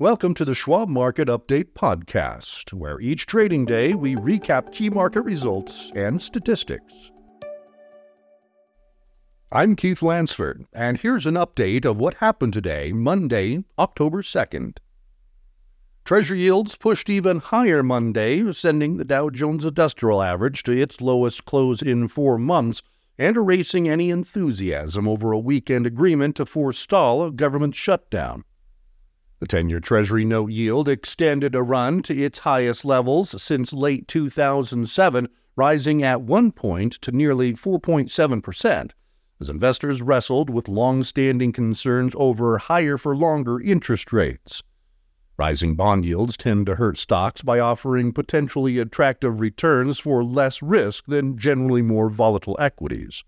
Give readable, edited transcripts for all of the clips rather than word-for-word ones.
Welcome to the Schwab Market Update podcast, where each trading day we recap key market results and statistics. I'm Keith Lansford, and here's an update of what happened today, Monday, October 2nd. Treasury yields pushed even higher Monday, sending the Dow Jones Industrial Average to its lowest close in 4 months and erasing any enthusiasm over a weekend agreement to forestall a government shutdown. The 10-year Treasury note yield extended a run to its highest levels since late 2007, rising at one point to nearly 4.7%, as investors wrestled with long-standing concerns over higher-for-longer interest rates. Rising bond yields tend to hurt stocks by offering potentially attractive returns for less risk than generally more volatile equities.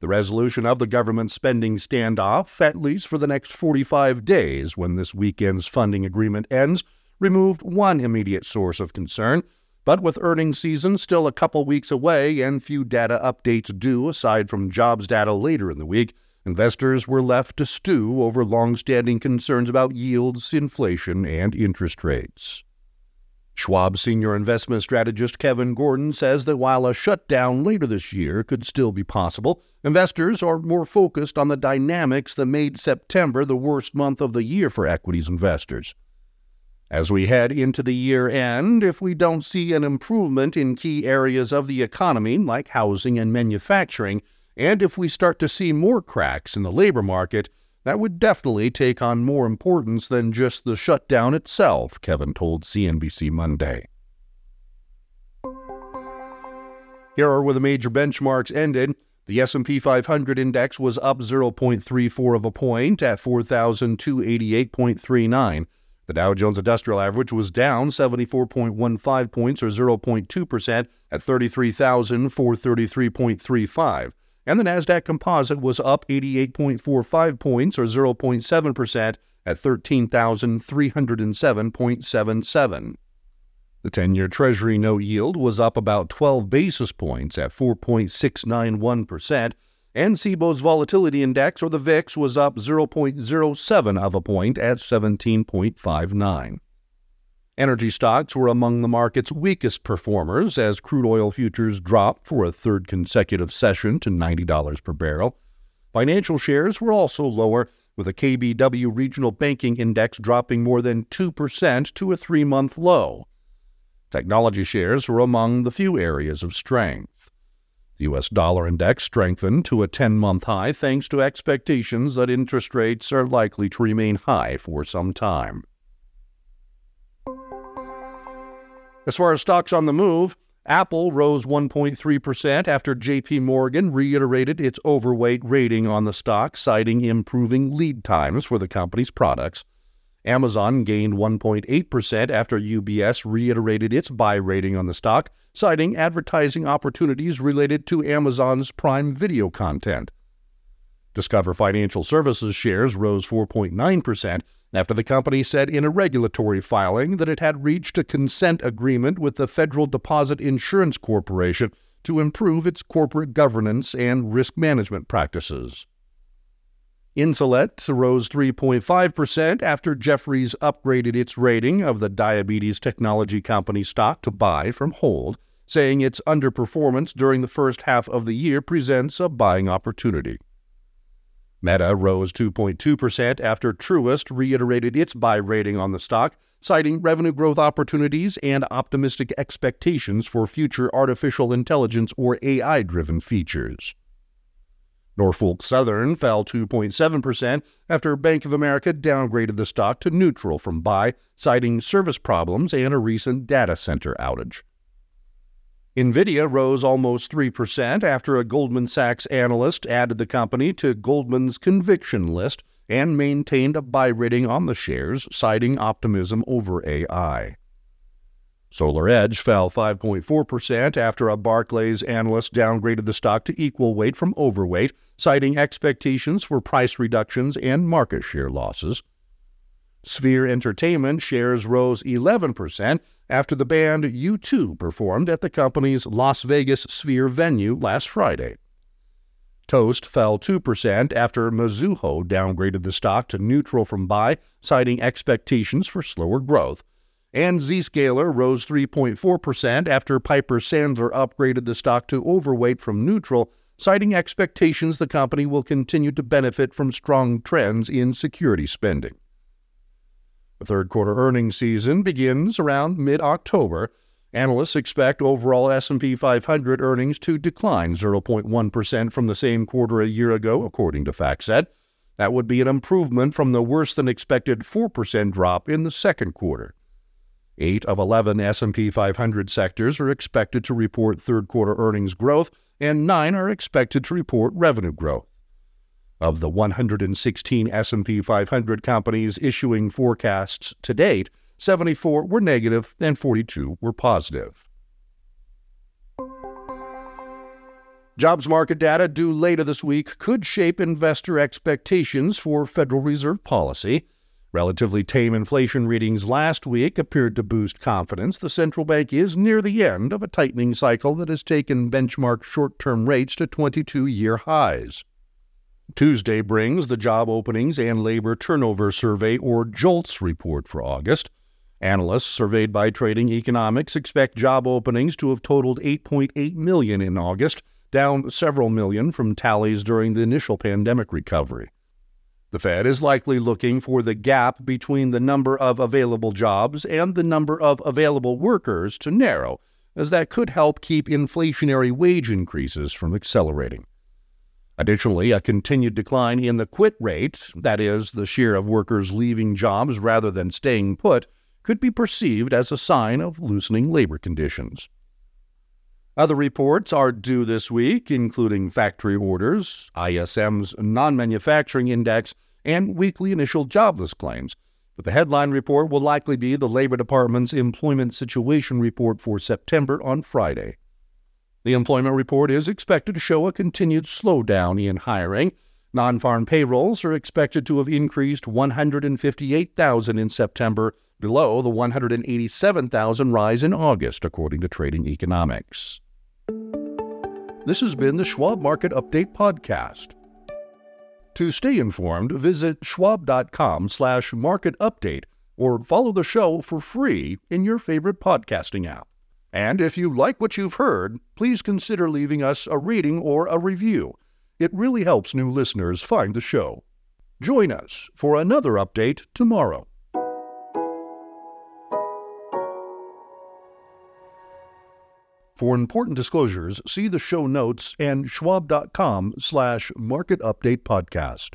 The resolution of the government spending standoff, at least for the next 45 days when this weekend's funding agreement ends, removed one immediate source of concern, but with earnings season still a couple weeks away and few data updates due aside from jobs data later in the week, investors were left to stew over long-standing concerns about yields, inflation, and interest rates. Schwab senior investment strategist Kevin Gordon says that while a shutdown later this year could still be possible, investors are more focused on the dynamics that made September the worst month of the year for equities investors. As we head into the year end, if we don't see an improvement in key areas of the economy like housing and manufacturing, and if we start to see more cracks in the labor market, that would definitely take on more importance than just the shutdown itself, Kevin told CNBC Monday. Here are where the major benchmarks ended. The S&P 500 index was up 0.34 of a point at 4,288.39. The Dow Jones Industrial Average was down 74.15 points or 0.2% at 33,433.35. And the Nasdaq Composite was up 88.45 points, or 0.7%, at 13,307.77. The 10-year Treasury note yield was up about 12 basis points at 4.691%, and CBOE's Volatility Index, or the VIX, was up 0.07 of a point at 17.59. Energy stocks were among the market's weakest performers as crude oil futures dropped for a third consecutive session to $90 per barrel. Financial shares were also lower, with the KBW Regional Banking Index dropping more than 2% to a 3-month low. Technology shares were among the few areas of strength. The U.S. dollar index strengthened to a 10-month high thanks to expectations that interest rates are likely to remain high for some time. As far as stocks on the move, Apple rose 1.3% after J.P. Morgan reiterated its overweight rating on the stock, citing improving lead times for the company's products. Amazon gained 1.8% after UBS reiterated its buy rating on the stock, citing advertising opportunities related to Amazon's Prime Video content. Discover Financial Services shares rose 4.9%, after the company said in a regulatory filing that it had reached a consent agreement with the Federal Deposit Insurance Corporation to improve its corporate governance and risk management practices. Insulet rose 3.5% after Jefferies upgraded its rating of the diabetes technology company stock to buy from hold, saying its underperformance during the first half of the year presents a buying opportunity. Meta rose 2.2% after Truist reiterated its buy rating on the stock, citing revenue growth opportunities and optimistic expectations for future artificial intelligence or AI-driven features. Norfolk Southern fell 2.7% after Bank of America downgraded the stock to neutral from buy, citing service problems and a recent data center outage. NVIDIA rose almost 3% after a Goldman Sachs analyst added the company to Goldman's conviction list and maintained a buy rating on the shares, citing optimism over AI. SolarEdge fell 5.4% after a Barclays analyst downgraded the stock to equal weight from overweight, citing expectations for price reductions and market share losses. Sphere Entertainment shares rose 11% after the band U2 performed at the company's Las Vegas Sphere venue last Friday. Toast fell 2% after Mizuho downgraded the stock to neutral from buy, citing expectations for slower growth. And Zscaler rose 3.4% after Piper Sandler upgraded the stock to overweight from neutral, citing expectations the company will continue to benefit from strong trends in security spending. The third quarter earnings season begins around mid-October. Analysts expect overall S&P 500 earnings to decline 0.1% from the same quarter a year ago, according to FactSet. That would be an improvement from the worse-than-expected 4% drop in the second quarter. 8 of 11 S&P 500 sectors are expected to report third-quarter earnings growth, and 9 are expected to report revenue growth. Of the 116 S&P 500 companies issuing forecasts to date, 74 were negative and 42 were positive. Jobs market data due later this week could shape investor expectations for Federal Reserve policy. Relatively tame inflation readings last week appeared to boost confidence the central bank is near the end of a tightening cycle that has taken benchmark short-term rates to 22-year highs. Tuesday brings the Job Openings and Labor Turnover Survey, or JOLTS, report for August. Analysts surveyed by Trading Economics expect job openings to have totaled 8.8 million in August, down several million from tallies during the initial pandemic recovery. The Fed is likely looking for the gap between the number of available jobs and the number of available workers to narrow, as that could help keep inflationary wage increases from accelerating. Additionally, a continued decline in the quit rate, that is, the share of workers leaving jobs rather than staying put, could be perceived as a sign of loosening labor conditions. Other reports are due this week, including factory orders, ISM's non-manufacturing index, and weekly initial jobless claims. But the headline report will likely be the Labor Department's employment situation report for September on Friday. The employment report is expected to show a continued slowdown in hiring. Non-farm payrolls are expected to have increased 158,000 in September, below the 187,000 rise in August, according to Trading Economics. This has been the Schwab Market Update Podcast. To stay informed, visit schwab.com/marketupdate or follow the show for free in your favorite podcasting app. And if you like what you've heard, please consider leaving us a rating or a review. It really helps new listeners find the show. Join us for another update tomorrow. For important disclosures, see the show notes and schwab.com/marketupdatepodcast.